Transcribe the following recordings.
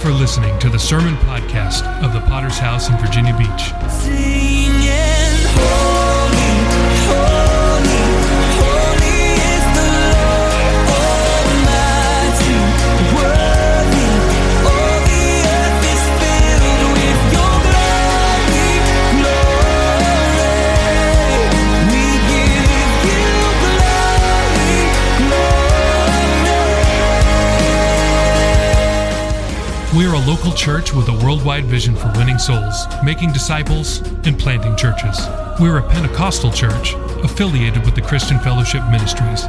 for listening to the sermon podcast of the Potter's House in Virginia Beach. Singing holy, holy. We are a local church with a worldwide vision for winning souls, making disciples, and planting churches. We're a Pentecostal church affiliated with the Christian Fellowship Ministries.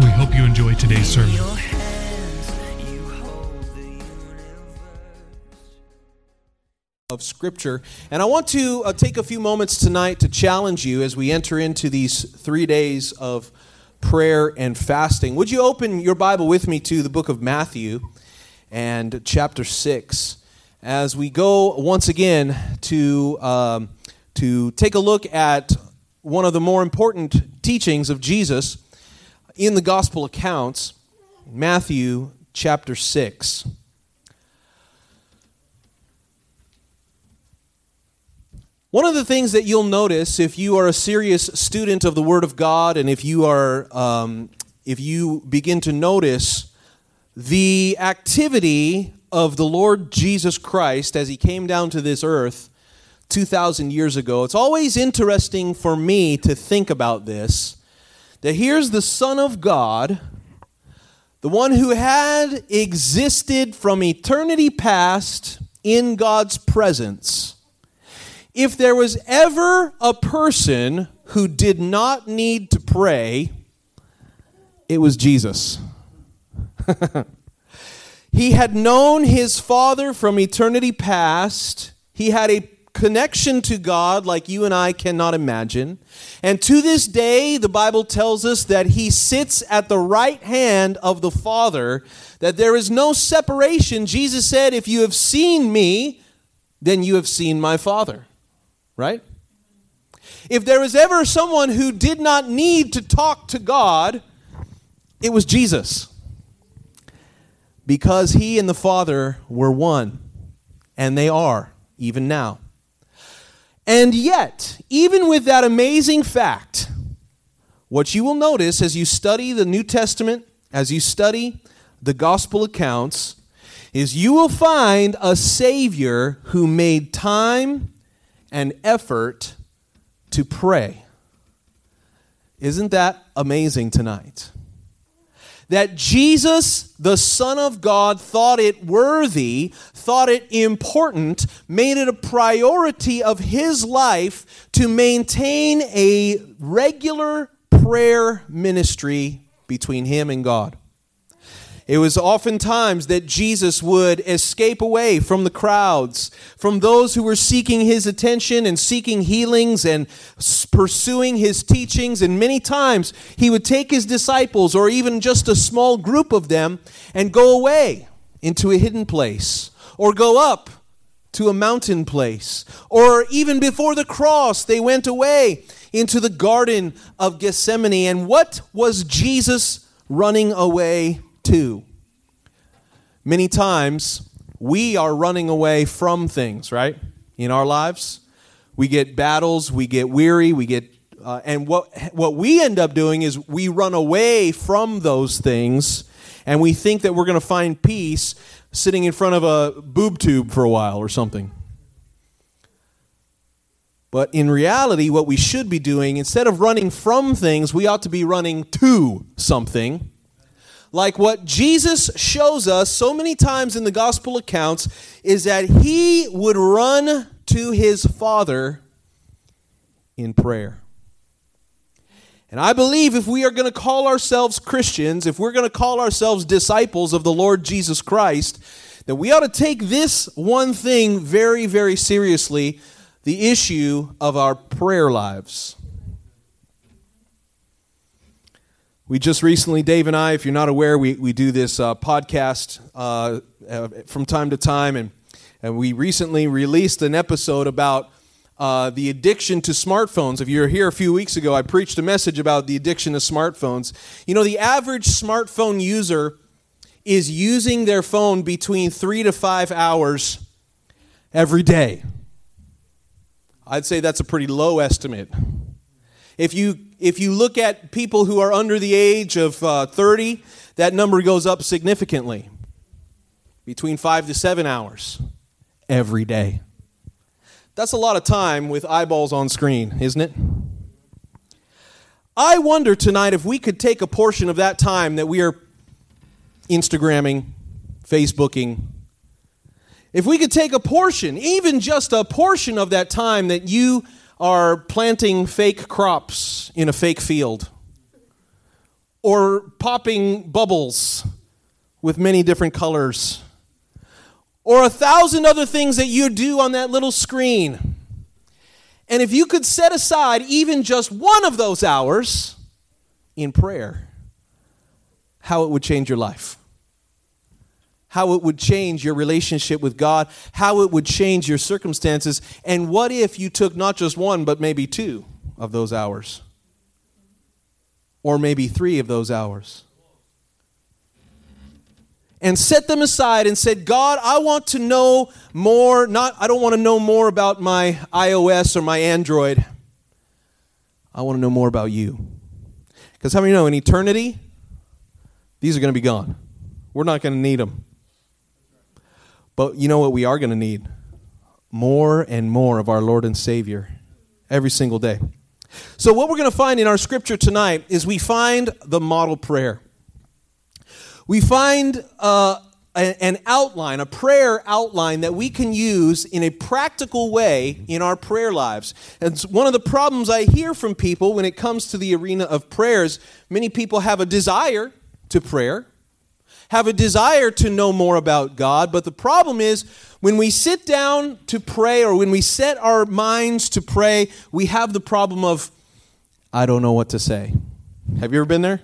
We hope you enjoy today's sermon. Of Scripture. And I want to take a few moments tonight to challenge you as we enter into these 3 days of prayer and fasting. Would you open your Bible with me to the book of Matthew? And chapter 6, as we go once again to take a look at one of the more important teachings of Jesus in the gospel accounts, Matthew chapter 6. One of the things that you'll notice if you are a serious student of the Word of God, and if you are if you begin to notice the activity of the Lord Jesus Christ as he came down to this earth 2,000 years ago. It's always interesting for me to think about this, that here's the Son of God, the one who had existed from eternity past in God's presence. If there was ever a person who did not need to pray, it was Jesus. He had known his Father from eternity past. He had a connection to God like you and I cannot imagine. And to this day, the Bible tells us that he sits at the right hand of the Father, that there is no separation. Jesus said, if you have seen me, then you have seen my Father. Right? If there was ever someone who did not need to talk to God, it was Jesus. Because he and the Father were one, and they are, even now. And yet, even with that amazing fact, what you will notice as you study the New Testament, as you study the gospel accounts, is you will find a Savior who made time and effort to pray. Isn't that amazing tonight? That Jesus, the Son of God, thought it worthy, thought it important, made it a priority of his life to maintain a regular prayer ministry between him and God. It was oftentimes that Jesus would escape away from the crowds, from those who were seeking his attention and seeking healings and pursuing his teachings. And many times he would take his disciples or even just a small group of them and go away into a hidden place or go up to a mountain place. Or even before the cross, they went away into the Garden of Gethsemane. And what was Jesus running away from? Many times we are running away from things, right? In our lives, we get battles, we get weary, we get, and what we end up doing is we run away from those things, and we think that we're going to find peace sitting in front of a boob tube for a while or something. But in reality, what we should be doing, instead of running from things, we ought to be running to something. Like what Jesus shows us so many times in the gospel accounts is that he would run to his Father in prayer. And I believe if we are going to call ourselves Christians, if we're going to call ourselves disciples of the Lord Jesus Christ, that we ought to take this one thing very, very seriously, the issue of our prayer lives. We just recently, Dave and I, if you're not aware, we do this podcast from time to time, and we recently released an episode about the addiction to smartphones. If you were here a few weeks ago, I preached a message about the addiction to smartphones. You know, the average smartphone user is using their phone between 3 to 5 hours every day. I'd say that's a pretty low estimate. If you look at people who are under the age of 30, that number goes up significantly. Between 5 to 7 hours every day. That's a lot of time with eyeballs on screen, isn't it? I wonder tonight if we could take a portion of that time that we are Instagramming, Facebooking, if we could take a portion, even just a portion of that time that you are planting fake crops in a fake field or popping bubbles with many different colors or 1,000 other things that you do on that little screen. And if you could set aside even just one of those hours in prayer, how it would change your life, how it would change your relationship with God, how it would change your circumstances. And what if you took not just one, but maybe 2 of those hours, or maybe 3 of those hours, and set them aside and said, God, I want to know more. I don't want to know more about my iOS or my Android. I want to know more about you. Because how many know in eternity, these are going to be gone. We're not going to need them. But you know what we are going to need? More and more of our Lord and Savior every single day. So what we're going to find in our scripture tonight is we find the model prayer. We find an outline, a prayer outline that we can use in a practical way in our prayer lives. And one of the problems I hear from people when it comes to the arena of prayers, many people have a desire to prayer, have a desire to know more about God. But the problem is when we sit down to pray or when we set our minds to pray, we have the problem of, I don't know what to say. Have you ever been there?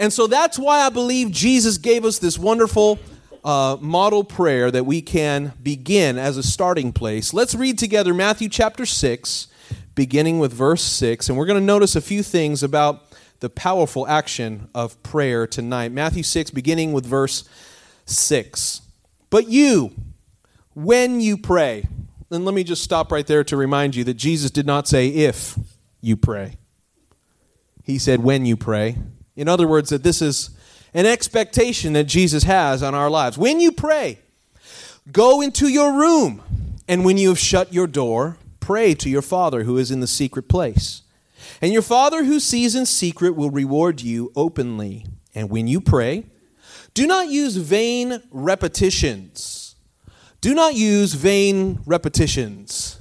And so that's why I believe Jesus gave us this wonderful model prayer that we can begin as a starting place. Let's read together Matthew chapter 6, beginning with verse 6. And we're going to notice a few things about the powerful action of prayer tonight. Matthew 6, beginning with verse 6. But you, when you pray, and let me just stop right there to remind you that Jesus did not say if you pray. He said when you pray. In other words, that this is an expectation that Jesus has on our lives. When you pray, go into your room, and when you have shut your door, pray to your Father who is in the secret place. And your Father who sees in secret will reward you openly. And when you pray, do not use vain repetitions. Do not use vain repetitions.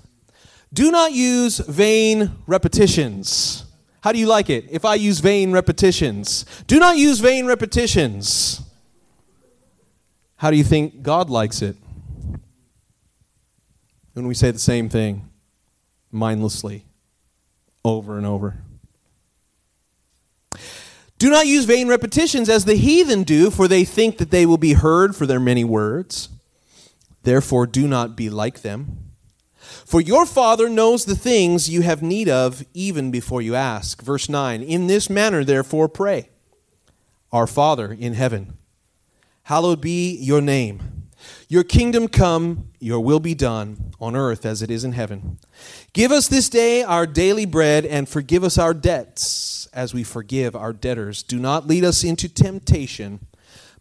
Do not use vain repetitions. How do you like it if I use vain repetitions? Do not use vain repetitions. How do you think God likes it when we say the same thing mindlessly? Over and over. Do not use vain repetitions as the heathen do, for they think that they will be heard for their many words. Therefore, do not be like them. For your Father knows the things you have need of even before you ask. Verse 9, in this manner, therefore, pray. Our Father in heaven, hallowed be your name. Your kingdom come, your will be done, on earth as it is in heaven. Give us this day our daily bread, and forgive us our debts as we forgive our debtors. Do not lead us into temptation,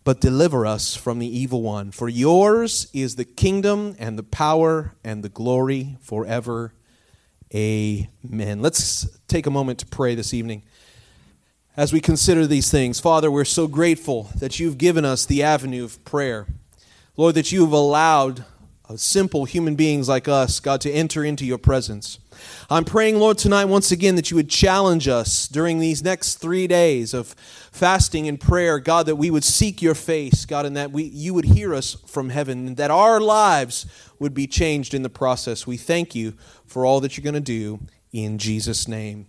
but deliver us from the evil one. For yours is the kingdom and the power and the glory forever. Amen. Let's take a moment to pray this evening as we consider these things. Father, we're so grateful that you've given us the avenue of prayer. Lord, that you have allowed simple human beings like us, God, to enter into your presence. I'm praying, Lord, tonight once again that you would challenge us during these next 3 days of fasting and prayer, God, that we would seek your face, God, and that you would hear us from heaven, and that our lives would be changed in the process. We thank you for all that you're going to do in Jesus' name.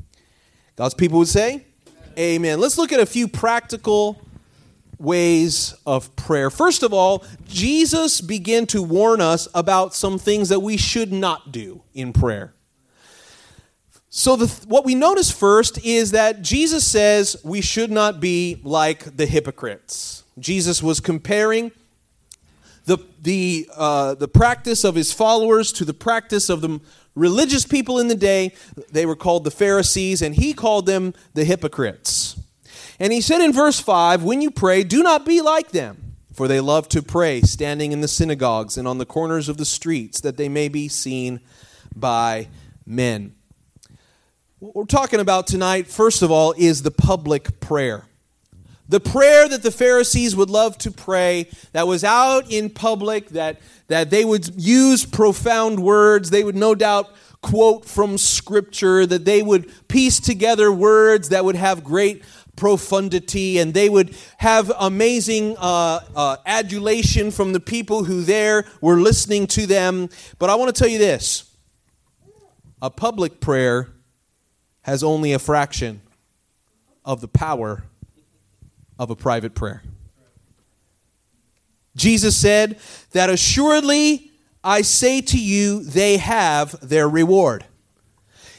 God's people would say, amen. Amen. Let's look at a few practical ways of prayer. First of all, Jesus began to warn us about some things that we should not do in prayer. So what we notice first is that Jesus says we should not be like the hypocrites. Jesus was comparing the practice of his followers to the practice of the religious people in the day. They were called the Pharisees, and he called them the hypocrites. And he said in verse 5, "When you pray, do not be like them, for they love to pray, standing in the synagogues and on the corners of the streets, that they may be seen by men." What we're talking about tonight, first of all, is the public prayer. The prayer that the Pharisees would love to pray, that was out in public, that they would use profound words, they would no doubt quote from Scripture, that they would piece together words that would have great profundity, and they would have amazing adulation from the people who there were listening to them. But I want to tell you this, a public prayer has only a fraction of the power of a private prayer. Jesus said that assuredly I say to you, they have their reward.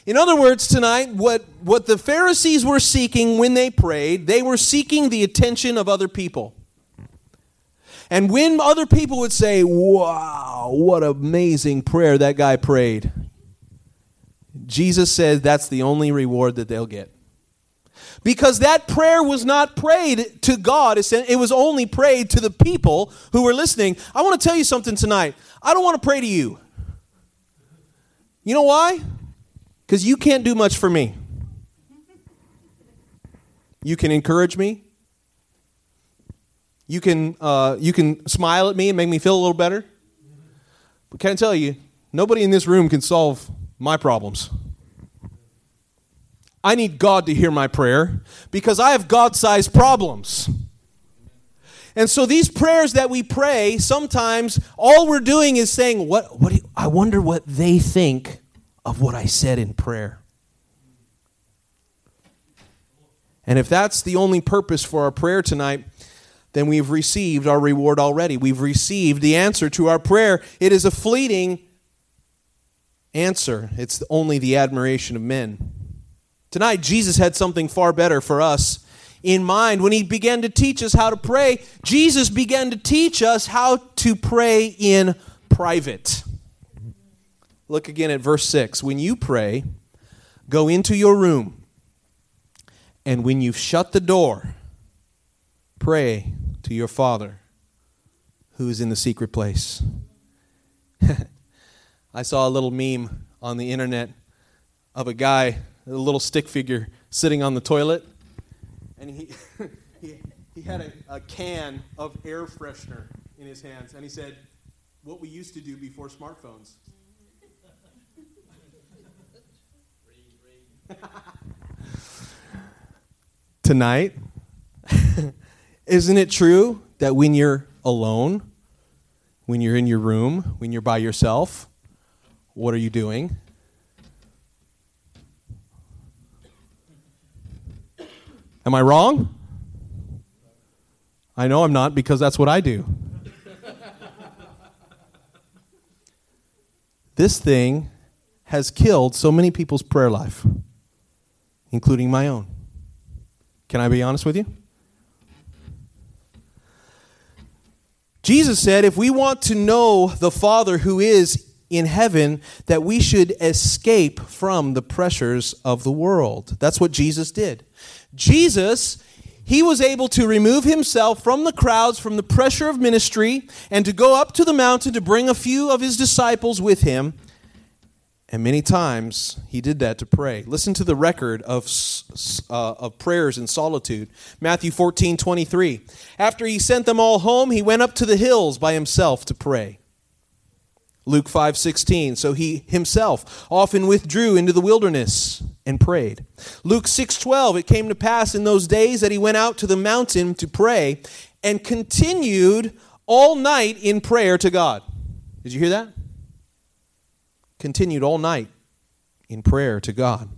In other words, tonight, what the Pharisees were seeking when they prayed, they were seeking the attention of other people. And when other people would say, "Wow, what amazing prayer that guy prayed," Jesus said that's the only reward that they'll get. Because that prayer was not prayed to God. It was only prayed to the people who were listening. I want to tell you something tonight. I don't want to pray to you. You know why? Because you can't do much for me. You can encourage me. You can smile at me and make me feel a little better. But can I tell you, nobody in this room can solve my problems. I need God to hear my prayer because I have God-sized problems. And so these prayers that we pray, sometimes all we're doing is saying, I wonder what they think of what I said in prayer. And if that's the only purpose for our prayer tonight, then we've received our reward already. We've received the answer to our prayer. It is a fleeting answer. It's only the admiration of men. Tonight, Jesus had something far better for us in mind. When he began to teach us how to pray, Jesus began to teach us how to pray in private. Look again at verse 6. "When you pray, go into your room, and when you've shut the door, pray to your Father who is in the secret place." I saw a little meme on the internet of a guy, a little stick figure sitting on the toilet, and he had a can of air freshener in his hands, and he said, "What we used to do before smartphones." Tonight, isn't it true that when you're alone, when you're in your room, when you're by yourself, what are you doing? Am I wrong? I know I'm not, because that's what I do. This thing has killed so many people's prayer life, including my own. Can I be honest with you? Jesus said if we want to know the Father who is in heaven, that we should escape from the pressures of the world. That's what Jesus did. Jesus, he was able to remove himself from the crowds, from the pressure of ministry, and to go up to the mountain to bring a few of his disciples with him. And many times he did that to pray. Listen to the record of prayers in solitude. Matthew 14:23. "After he sent them all home, he went up to the hills by himself to pray." Luke 5:16, "So he himself often withdrew into the wilderness and prayed." Luke 6:12, "It came to pass in those days that he went out to the mountain to pray and continued all night in prayer to God." Did you hear that? Continued all night in prayer to God.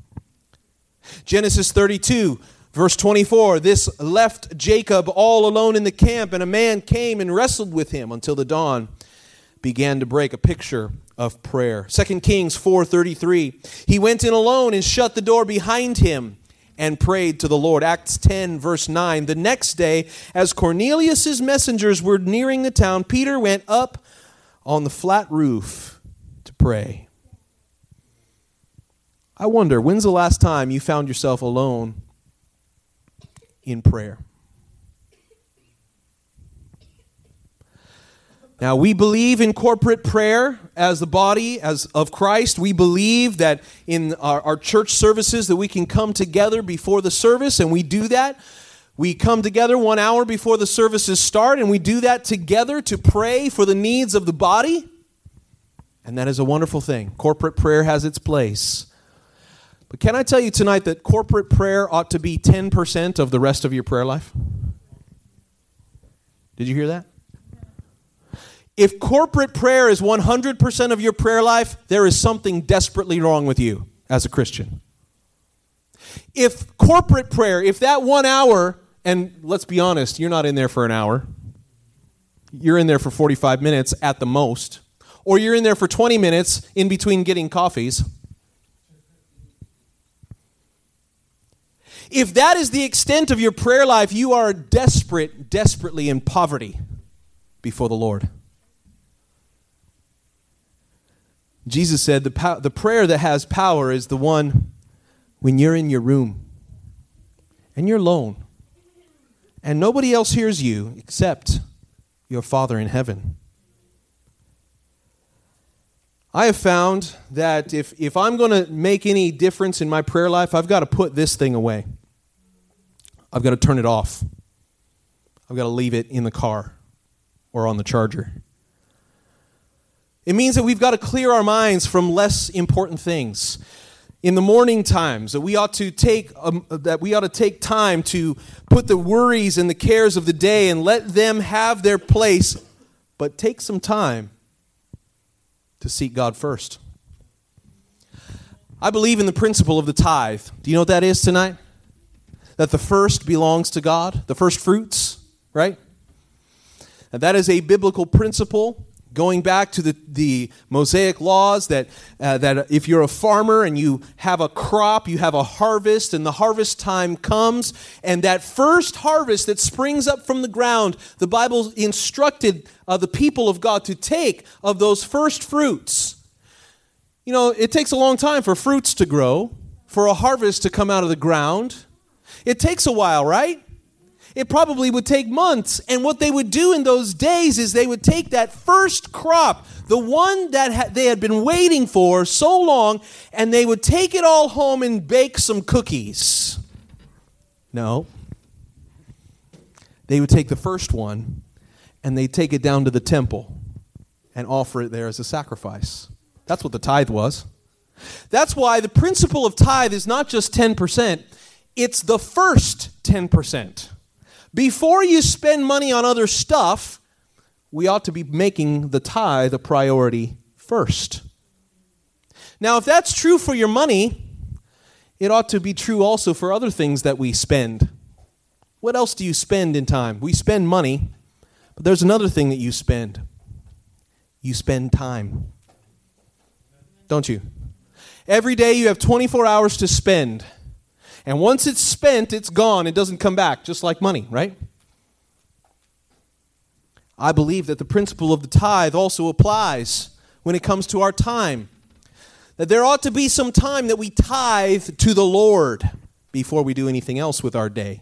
Genesis 32, verse 24, "This left Jacob all alone in the camp, and a man came and wrestled with him until the dawn began to break." A picture of prayer. 2 Kings 4:33, "He went in alone and shut the door behind him and prayed to the Lord. Acts 10, verse 9. The next day, as Cornelius's messengers were nearing the town, Peter went up on the flat roof to pray. I wonder, when's the last time you found yourself alone in prayer? Now, we believe in corporate prayer as the body as of Christ. We believe that in our church services that we can come together before the service, and we do that. We come together 1 hour before the services start, and we do that together to pray for the needs of the body. And that is a wonderful thing. Corporate prayer has its place. But can I tell you tonight that corporate prayer ought to be 10% of the rest of your prayer life? Did you hear that? If corporate prayer is 100% of your prayer life, there is something desperately wrong with you as a Christian. If corporate prayer, if that 1 hour, and let's be honest, you're not in there for an hour. You're in there for 45 minutes at the most. Or you're in there for 20 minutes in between getting coffees. If that is the extent of your prayer life, you are desperately in poverty before the Lord. Jesus said the prayer that has power is the one when you're in your room and you're alone and nobody else hears you except your Father in heaven. I have found that if I'm going to make any difference in my prayer life, I've got to put this thing away. I've got to turn it off. I've got to leave it in the car or on the charger. It means that we've got to clear our minds from less important things. In the morning times, that we ought to take time to put the worries and the cares of the day and let them have their place, but take some time to seek God first. I believe in the principle of the tithe. Do you know what that is tonight? That the first belongs to God, the first fruits, right? And that is a biblical principle. Going back to the Mosaic laws that if you're a farmer and you have a crop, you have a harvest, and the harvest time comes, and that first harvest that springs up from the ground, the Bible instructed the people of God to take of those first fruits. You know, it takes a long time for fruits to grow, for a harvest to come out of the ground. It takes a while, right? It probably would take months. And what they would do in those days is they would take that first crop, the one that they had been waiting for so long, and they would take it all home and bake some cookies. No. They would take the first one, and they'd take it down to the temple and offer it there as a sacrifice. That's what the tithe was. That's why the principle of tithe is not just 10%. It's the first 10%. Before you spend money on other stuff, we ought to be making the tithe a priority first. Now, if that's true for your money, it ought to be true also for other things that we spend. What else do you spend in time? We spend money, but there's another thing that you spend. You spend time, don't you? Every day you have 24 hours to spend. And once it's spent, it's gone. It doesn't come back, just like money, right? I believe that the principle of the tithe also applies when it comes to our time. That there ought to be some time that we tithe to the Lord before we do anything else with our day.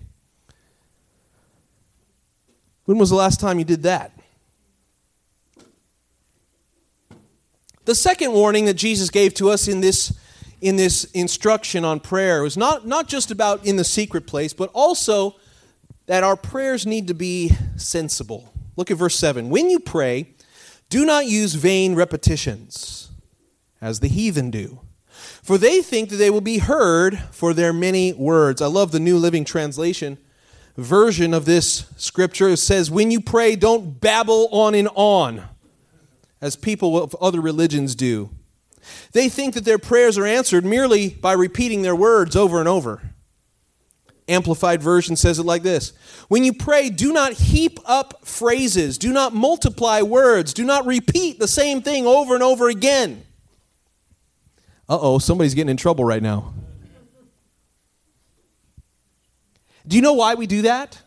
When was the last time you did that? The second warning that Jesus gave to us in this instruction on prayer is not just about in the secret place, but also that our prayers need to be sensible. Look at verse 7. When you pray, do not use vain repetitions, as the heathen do, for they think that they will be heard for their many words. I love the New Living Translation version of this scripture. It says, when you pray, don't babble on and on, as people of other religions do. They think that their prayers are answered merely by repeating their words over and over. Amplified version says it like this. When you pray, do not heap up phrases. Do not multiply words. Do not repeat the same thing over and over again. Somebody's getting in trouble right now. Do you know why we do that?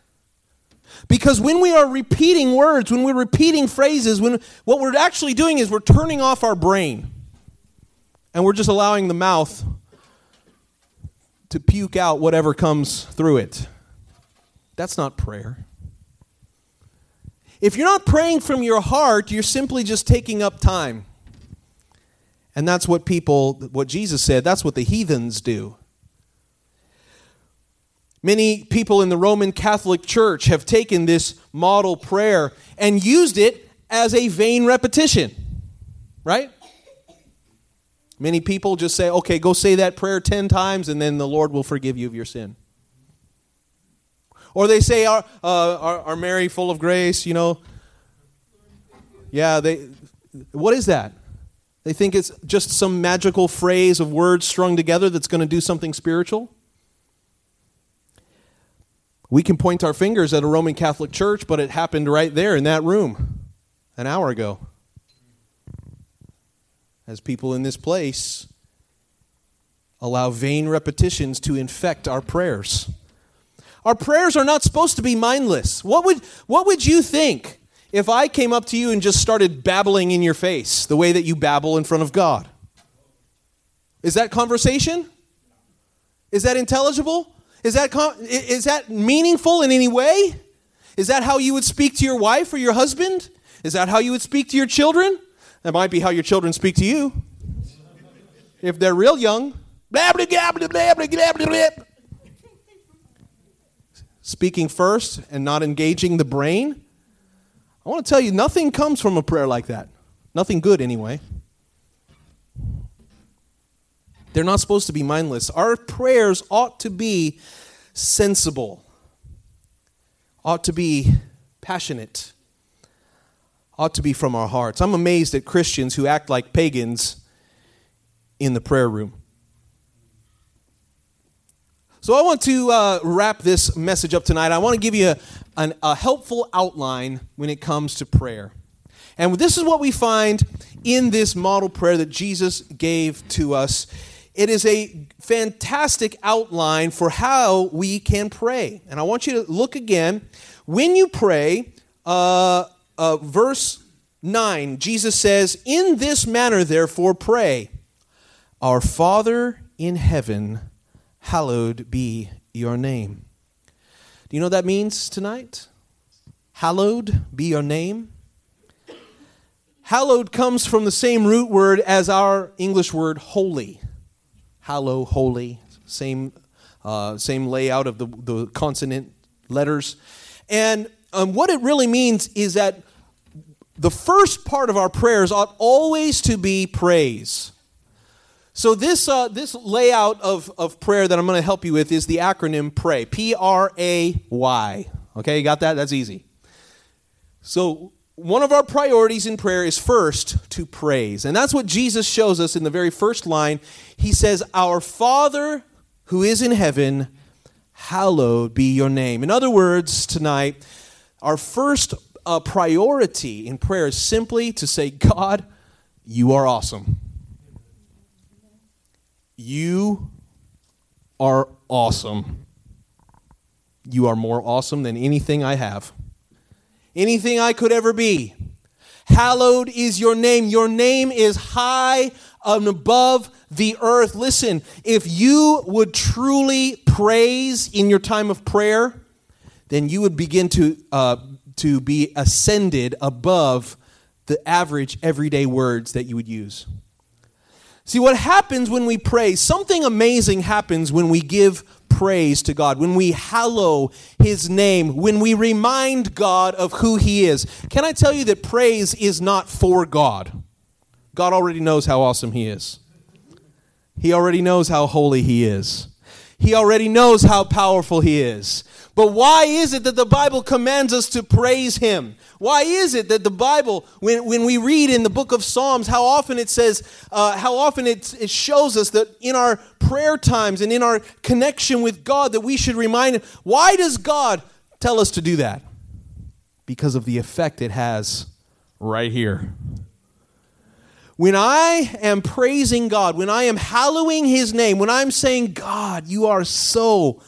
Because when we are repeating words, when we're repeating phrases, what we're actually doing is we're turning off our brain. And we're just allowing the mouth to puke out whatever comes through it. That's not prayer. If you're not praying from your heart, you're simply just taking up time. And that's what Jesus said, that's what the heathens do. Many people in the Roman Catholic Church have taken this model prayer and used it as a vain repetition, right? Many people just say, okay, go say that prayer 10 times and then the Lord will forgive you of your sin. Or they say, "Our Mary full of grace," you know. Yeah, what is that? They think it's just some magical phrase of words strung together that's going to do something spiritual. We can point our fingers at a Roman Catholic church, but it happened right there in that room an hour ago. As people in this place allow vain repetitions to infect our prayers. Our prayers are not supposed to be mindless. What would you think if I came up to you and just started babbling in your face the way that you babble in front of God? Is that conversation? Is that intelligible? Is that meaningful in any way? Is that how you would speak to your wife or your husband? Is that how you would speak to your children? That might be how your children speak to you. If they're real young. Speaking first and not engaging the brain. I want to tell you, nothing comes from a prayer like that. Nothing good anyway. They're not supposed to be mindless. Our prayers ought to be sensible, ought to be passionate, ought to be from our hearts. I'm amazed at Christians who act like pagans in the prayer room. So I want to wrap this message up tonight. I want to give you a helpful outline when it comes to prayer. And this is what we find in this model prayer that Jesus gave to us. It is a fantastic outline for how we can pray. And I want you to look again. When you pray, verse 9, Jesus says, "In this manner, therefore, pray. Our Father in heaven, hallowed be your name." Do you know what that means tonight? Hallowed be your name. Hallowed comes from the same root word as our English word holy. Hallow, holy, same layout of the consonant letters. And what it really means is that the first part of our prayers ought always to be praise. So this layout of prayer that I'm going to help you with is the acronym PRAY, P-R-A-Y. Okay, you got that? That's easy. So one of our priorities in prayer is first to praise. And that's what Jesus shows us in the very first line. He says, "Our Father who is in heaven, hallowed be your name." In other words, tonight, our first priority in prayer is simply to say, "God, you are awesome. You are awesome. You are more awesome than anything I have. Anything I could ever be. Hallowed is your name. Your name is high and above the earth." Listen, if you would truly praise in your time of prayer, then you would begin to be ascended above the average everyday words that you would use. See, what happens when we pray, something amazing happens when we give praise to God, when we hallow his name, when we remind God of who he is. Can I tell you that praise is not for God? God already knows how awesome he is. He already knows how holy he is. He already knows how powerful he is. But why is it that the Bible commands us to praise him? Why is it that the Bible, when we read in the book of Psalms, how often it says, it shows us that in our prayer times and in our connection with God that we should remind him. Why does God tell us to do that? Because of the effect it has right here. When I am praising God, when I am hallowing his name, when I'm saying, "God, you are so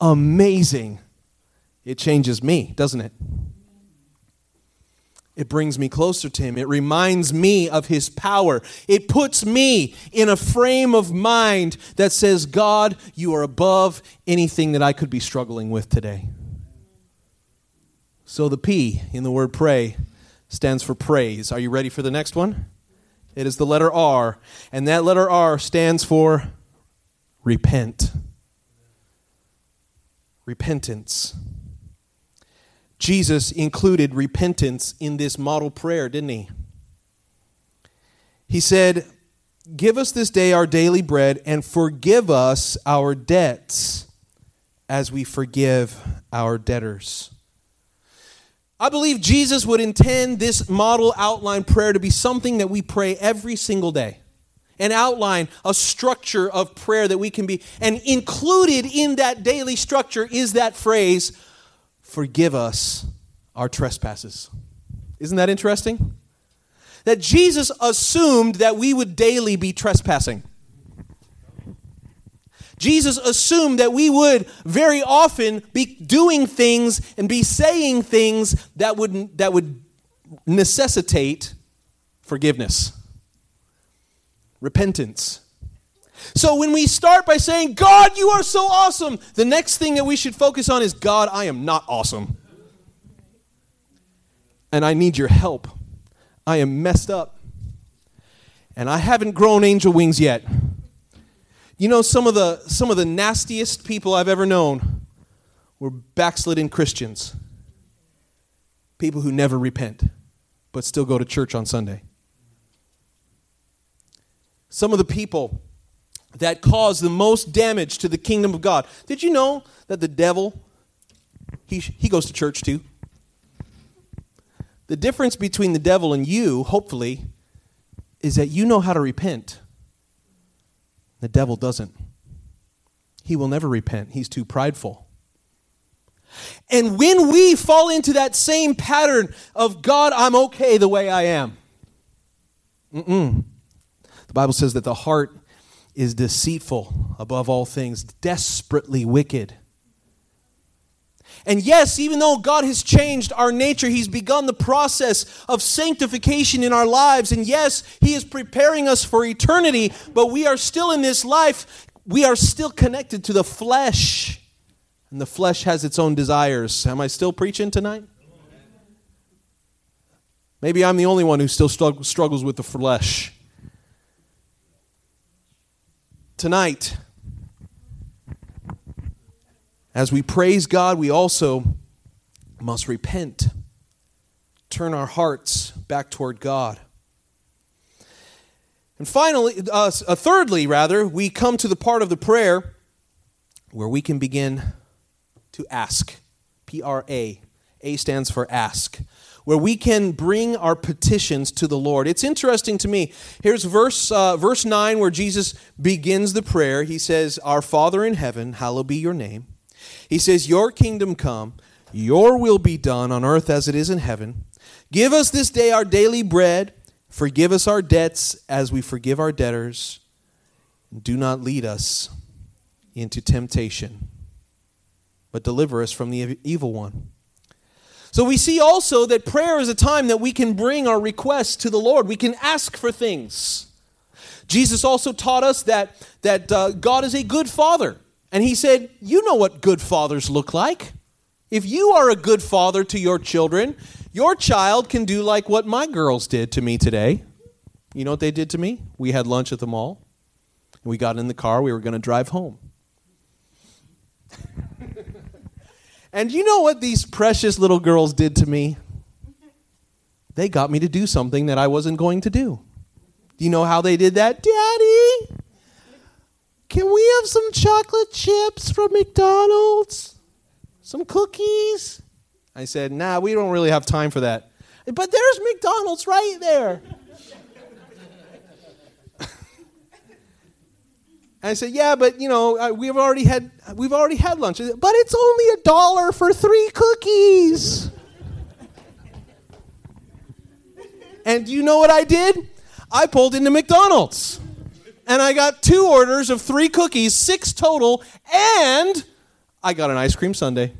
amazing, it changes me, doesn't it? It brings me closer to him. It reminds me of his power. It puts me in a frame of mind that says, God, you are above anything that I could be struggling with today. So the P in the word pray stands for praise. Are you ready for the next one? It is the letter R, and that letter R stands for repent. Repentance. Jesus included repentance in this model prayer, didn't he? He said, give us this day our daily bread and forgive us our debts as we forgive our debtors. I believe Jesus would intend this model outline prayer to be something that we pray every single day. An outline, a structure of prayer that we can be, and included in that daily structure is that phrase, forgive us our trespasses. Isn't that interesting? That Jesus assumed that we would daily be trespassing. Jesus assumed that we would very often be doing things and be saying things that would necessitate forgiveness, repentance. So when we start by saying, God, you are so awesome, the next thing that we should focus on is, God, I am not awesome. And I need your help. I am messed up. And I haven't grown angel wings yet. You know, some of the nastiest people I've ever known were backslidden Christians. People who never repent, but still go to church on Sunday. Some of the people that caused the most damage to the kingdom of God. Did you know that the devil, he goes to church too? The difference between the devil and you, hopefully, is that you know how to repent. The devil doesn't. He will never repent. He's too prideful. And when we fall into that same pattern of, God, I'm okay the way I am. The Bible says that the heart is deceitful above all things, desperately wicked. And yes, even though God has changed our nature, he's begun the process of sanctification in our lives. And yes, he is preparing us for eternity, but we are still in this life. We are still connected to the flesh, and the flesh has its own desires. Am I still preaching tonight? Maybe I'm the only one who still struggles with the flesh. Tonight, as we praise God, we also must repent, turn our hearts back toward God. And finally, thirdly, we come to the part of the prayer where we can begin to ask. P-R-A. A stands for ask. Where we can bring our petitions to the Lord. It's interesting to me. Here's verse 9 where Jesus begins the prayer. He says, our Father in heaven, hallowed be your name. He says, your kingdom come, your will be done on earth as it is in heaven. Give us this day our daily bread. Forgive us our debts as we forgive our debtors. Do not lead us into temptation, but deliver us from the evil one. So we see also that prayer is a time that we can bring our requests to the Lord. We can ask for things. Jesus also taught us that God is a good father. And he said, you know what good fathers look like. If you are a good father to your children, your child can do like what my girls did to me today. You know what they did to me? We had lunch at the mall. We got in the car. We were going to drive home. And you know what these precious little girls did to me? They got me to do something that I wasn't going to do. Do you know how they did that? Daddy, can we have some chocolate chips from McDonald's? Some cookies? I said, nah, we don't really have time for that. But there's McDonald's right there. And I said, yeah, but, you know, we've already had lunch. But it's only $1 for 3 cookies. And do you know what I did? I pulled into McDonald's. And I got 2 orders of 3 cookies, 6 total. And I got an ice cream sundae.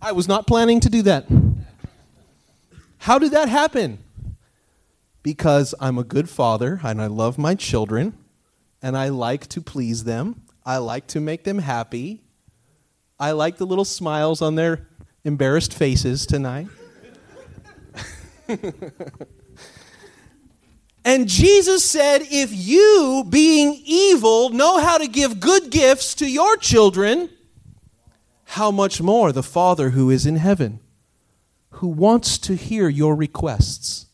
I was not planning to do that. How did that happen? Because I'm a good father, and I love my children, and I like to please them. I like to make them happy. I like the little smiles on their embarrassed faces tonight. And Jesus said, if you, being evil, know how to give good gifts to your children, how much more the Father who is in heaven, who wants to hear your requests.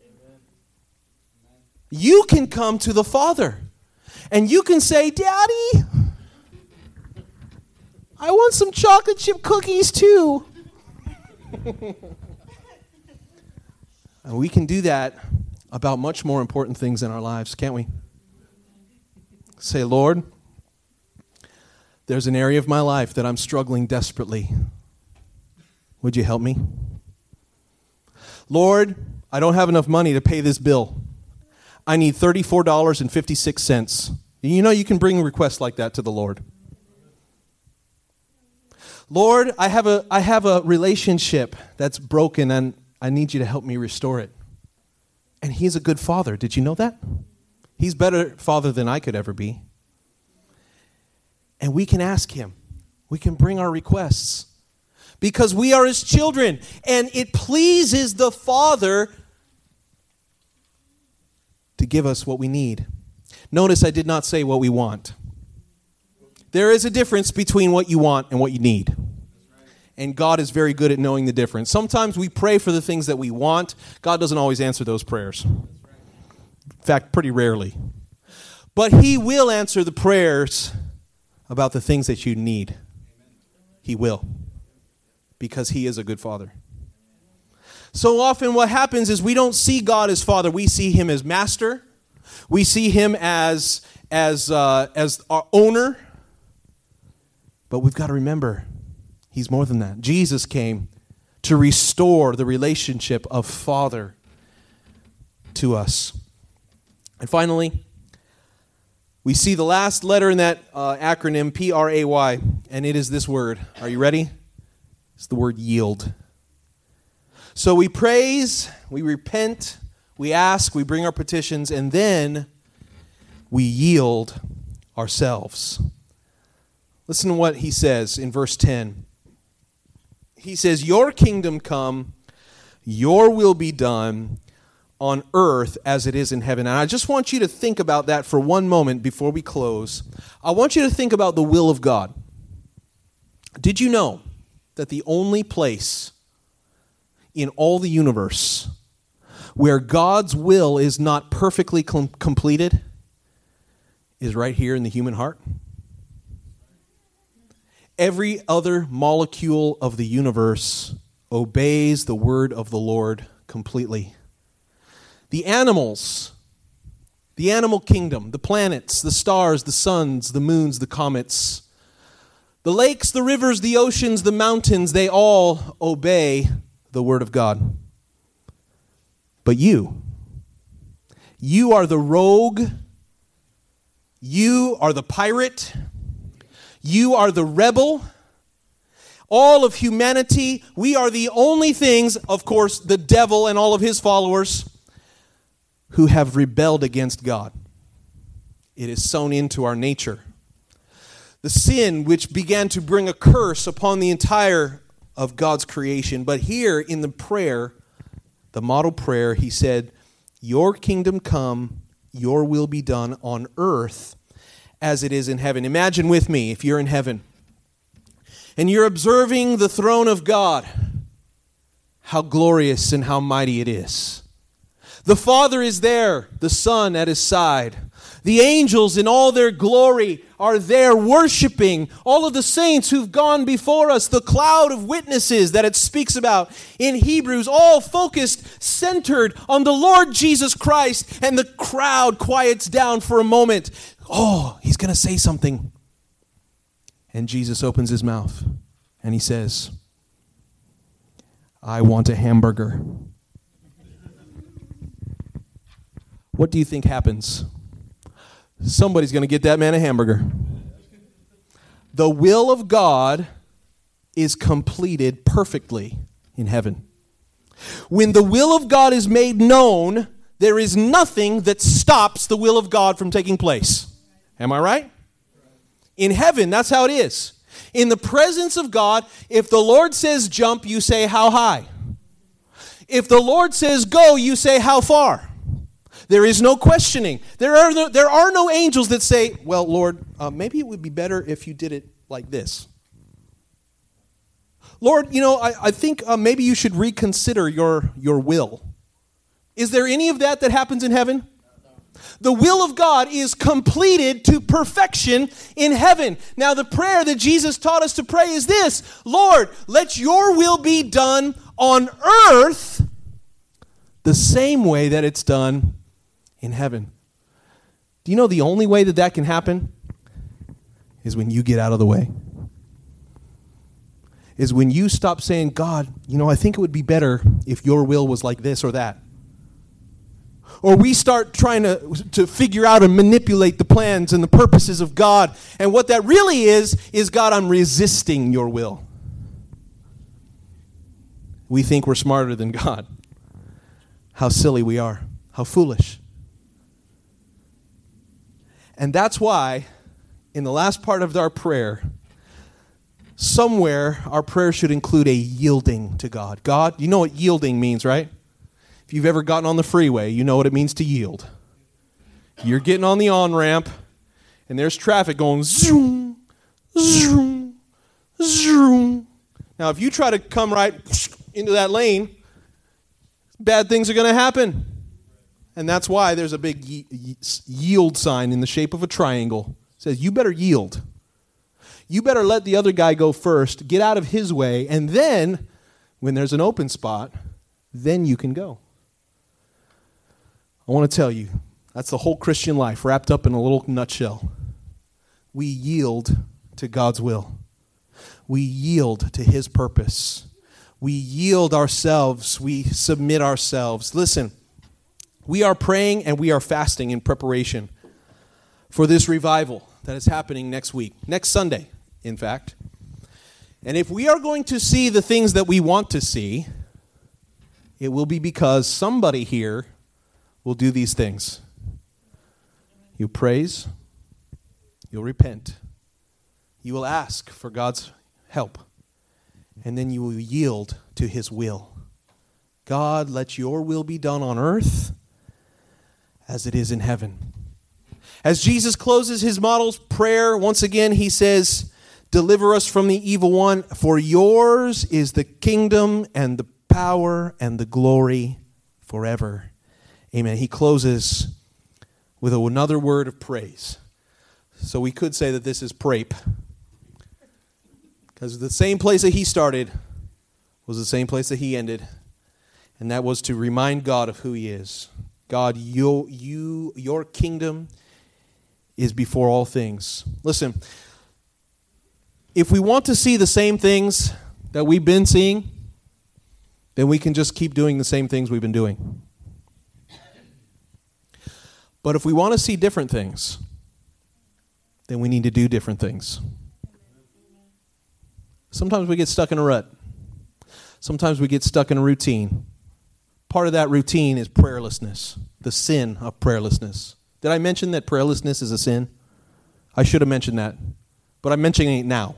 Amen. You can come to the Father, and you can say, Daddy, I want some chocolate chip cookies too. And we can do that about much more important things in our lives, can't we? Say, Lord, there's an area of my life that I'm struggling desperately. Would you help me? Lord, I don't have enough money to pay this bill. I need $34.56. You know you can bring requests like that to the Lord. Lord, I have a relationship that's broken, and I need you to help me restore it. And he's a good father. Did you know that? He's better father than I could ever be. And we can ask him. We can bring our requests. Because we are his children. And it pleases the Father to give us what we need. Notice I did not say what we want. There is a difference between what you want and what you need. And God is very good at knowing the difference. Sometimes we pray for the things that we want. God doesn't always answer those prayers. In fact, pretty rarely. But he will answer the prayers about the things that you need. He will. Because he is a good father. So often what happens is we don't see God as Father. We see him as master. We see him as our owner. But we've got to remember, he's more than that. Jesus came to restore the relationship of Father to us. And finally, we see the last letter in that acronym, P-R-A-Y, and it is this word. Are you ready? It's the word yield. So we praise, we repent, we ask, we bring our petitions, and then we yield ourselves. Listen to what he says in verse 10. He says, your kingdom come, your will be done on earth as it is in heaven. And I just want you to think about that for one moment before we close. I want you to think about the will of God. Did you know that the only place in all the universe where God's will is not perfectly completed is right here in the human heart? Every other molecule of the universe obeys the word of the Lord completely. The animals, the animal kingdom, the planets, the stars, the suns, the moons, the comets, the lakes, the rivers, the oceans, the mountains, they all obey the word of God. But you are the rogue, you are the pirate, you are the rebel. All of humanity, we are the only things, of course, the devil and all of his followers, who have rebelled against God. It is sown into our nature. The sin which began to bring a curse upon the entire of God's creation. But here in the prayer, the model prayer, he said, your kingdom come, your will be done on earth as it is in heaven. Imagine with me if you're in heaven and you're observing the throne of God, how glorious and how mighty it is. The Father is there, the Son at his side. The angels in all their glory are there worshiping all of the saints who've gone before us, the cloud of witnesses that it speaks about in Hebrews, all focused, centered on the Lord Jesus Christ, and the crowd quiets down for a moment. Oh, he's going to say something. And Jesus opens his mouth and he says, I want a hamburger. What do you think happens? Somebody's going to get that man a hamburger. The will of God is completed perfectly in heaven. When the will of God is made known, there is nothing that stops the will of God from taking place. Am I right? In heaven, that's how it is. In the presence of God, if the Lord says jump, you say how high. If the Lord says go, you say how far. There is no questioning. There are no angels that say, well, Lord, maybe it would be better if you did it like this. Lord, you know, I think maybe you should reconsider your will. Is there any of that that happens in heaven? The will of God is completed to perfection in heaven. Now, the prayer that Jesus taught us to pray is this: Lord, let your will be done on earth the same way that it's done in heaven. Do you know the only way that that can happen is when you get out of the way? Is when you stop saying, God, you know, I think it would be better if your will was like this or that. Or we start trying to figure out and manipulate the plans and the purposes of God. And what that really is God, I'm resisting your will. We think we're smarter than God. How silly we are. How foolish. And that's why, in the last part of our prayer, somewhere our prayer should include a yielding to God. God, you know what yielding means, right? If you've ever gotten on the freeway, you know what it means to yield. You're getting on the on-ramp, and there's traffic going zoom, zoom, zoom. Now, if you try to come right into that lane, bad things are going to happen. And that's why there's a big yield sign in the shape of a triangle. It says, you better yield. You better let the other guy go first, get out of his way, and then, when there's an open spot, then you can go. I want to tell you, that's the whole Christian life wrapped up in a little nutshell. We yield to God's will. We yield to his purpose. We yield ourselves. We submit ourselves. Listen, we are praying and we are fasting in preparation for this revival that is happening next week, next Sunday, in fact. And if we are going to see the things that we want to see, it will be because somebody here will do these things. You praise, you'll repent, you will ask for God's help, and then you will yield to his will. God, let your will be done on earth as it is in heaven. As Jesus closes his model's prayer, once again, he says, deliver us from the evil one, for yours is the kingdom and the power and the glory forever. Amen. He closes with another word of praise. So we could say that this is prape, because the same place that he started was the same place that he ended, and that was to remind God of who he is. God, your kingdom is before all things. Listen, if we want to see the same things that we've been seeing, then we can just keep doing the same things we've been doing. But if we want to see different things, then we need to do different things. Sometimes we get stuck in a rut. Sometimes we get stuck in a routine. Part of that routine is prayerlessness, the sin of prayerlessness. Did I mention that prayerlessness is a sin? I should have mentioned that, but I'm mentioning it now.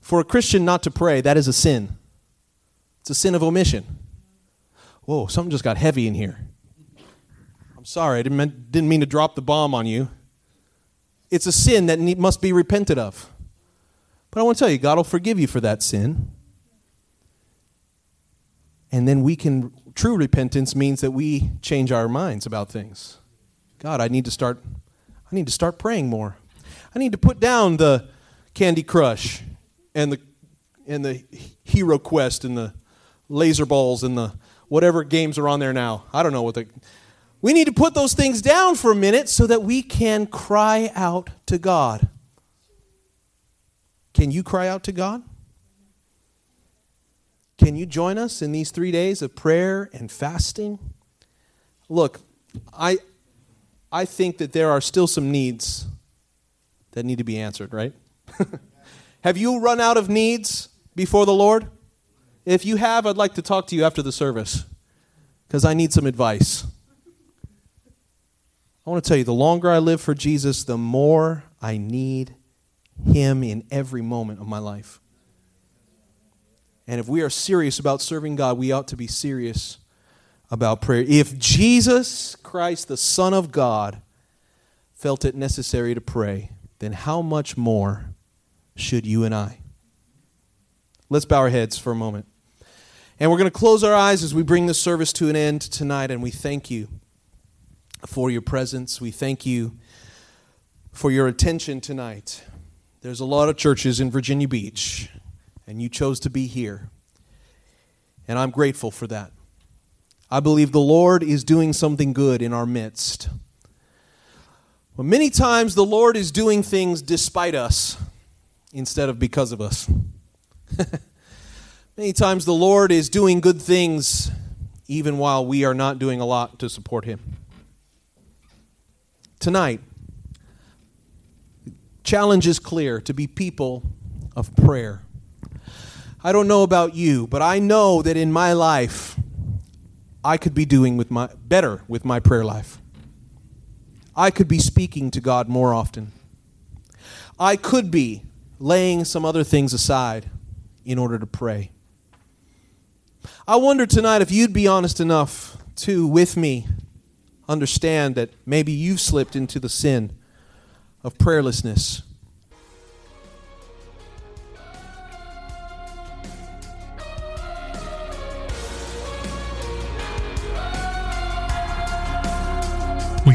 For a Christian not to pray, that is a sin. It's a sin of omission. Whoa, something just got heavy in here. I'm sorry, I didn't mean to drop the bomb on you. It's a sin that must be repented of. But I want to tell you, God will forgive you for that sin. And then true repentance means that we change our minds about things. God, I need to start praying more. I need to put down the Candy Crush and the Hero Quest and the Laser Balls and the whatever games are on there now. I don't know what we need to put those things down for a minute so that we can cry out to God. Can you cry out to God? Can you join us in these 3 days of prayer and fasting? Look, I I think that there are still some needs that need to be answered, right? Have you run out of needs before the Lord? If you have, I'd like to talk to you after the service because I need some advice. I want to tell you, the longer I live for Jesus, the more I need Him in every moment of my life. And if we are serious about serving God, we ought to be serious about prayer. If Jesus Christ, the Son of God, felt it necessary to pray, then how much more should you and I? Let's bow our heads for a moment. And we're going to close our eyes as we bring this service to an end tonight, and we thank you for your presence. We thank you for your attention tonight. There's a lot of churches in Virginia Beach, and you chose to be here. And I'm grateful for that. I believe the Lord is doing something good in our midst. Well, many times the Lord is doing things despite us instead of because of us. Many times the Lord is doing good things even while we are not doing a lot to support Him. Tonight, challenge is clear to be people of prayer. I don't know about you, but I know that in my life, I could be doing better with my prayer life. I could be speaking to God more often. I could be laying some other things aside in order to pray. I wonder tonight if you'd be honest enough to, with me, understand that maybe you've slipped into the sin of prayerlessness. We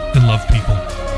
and love people.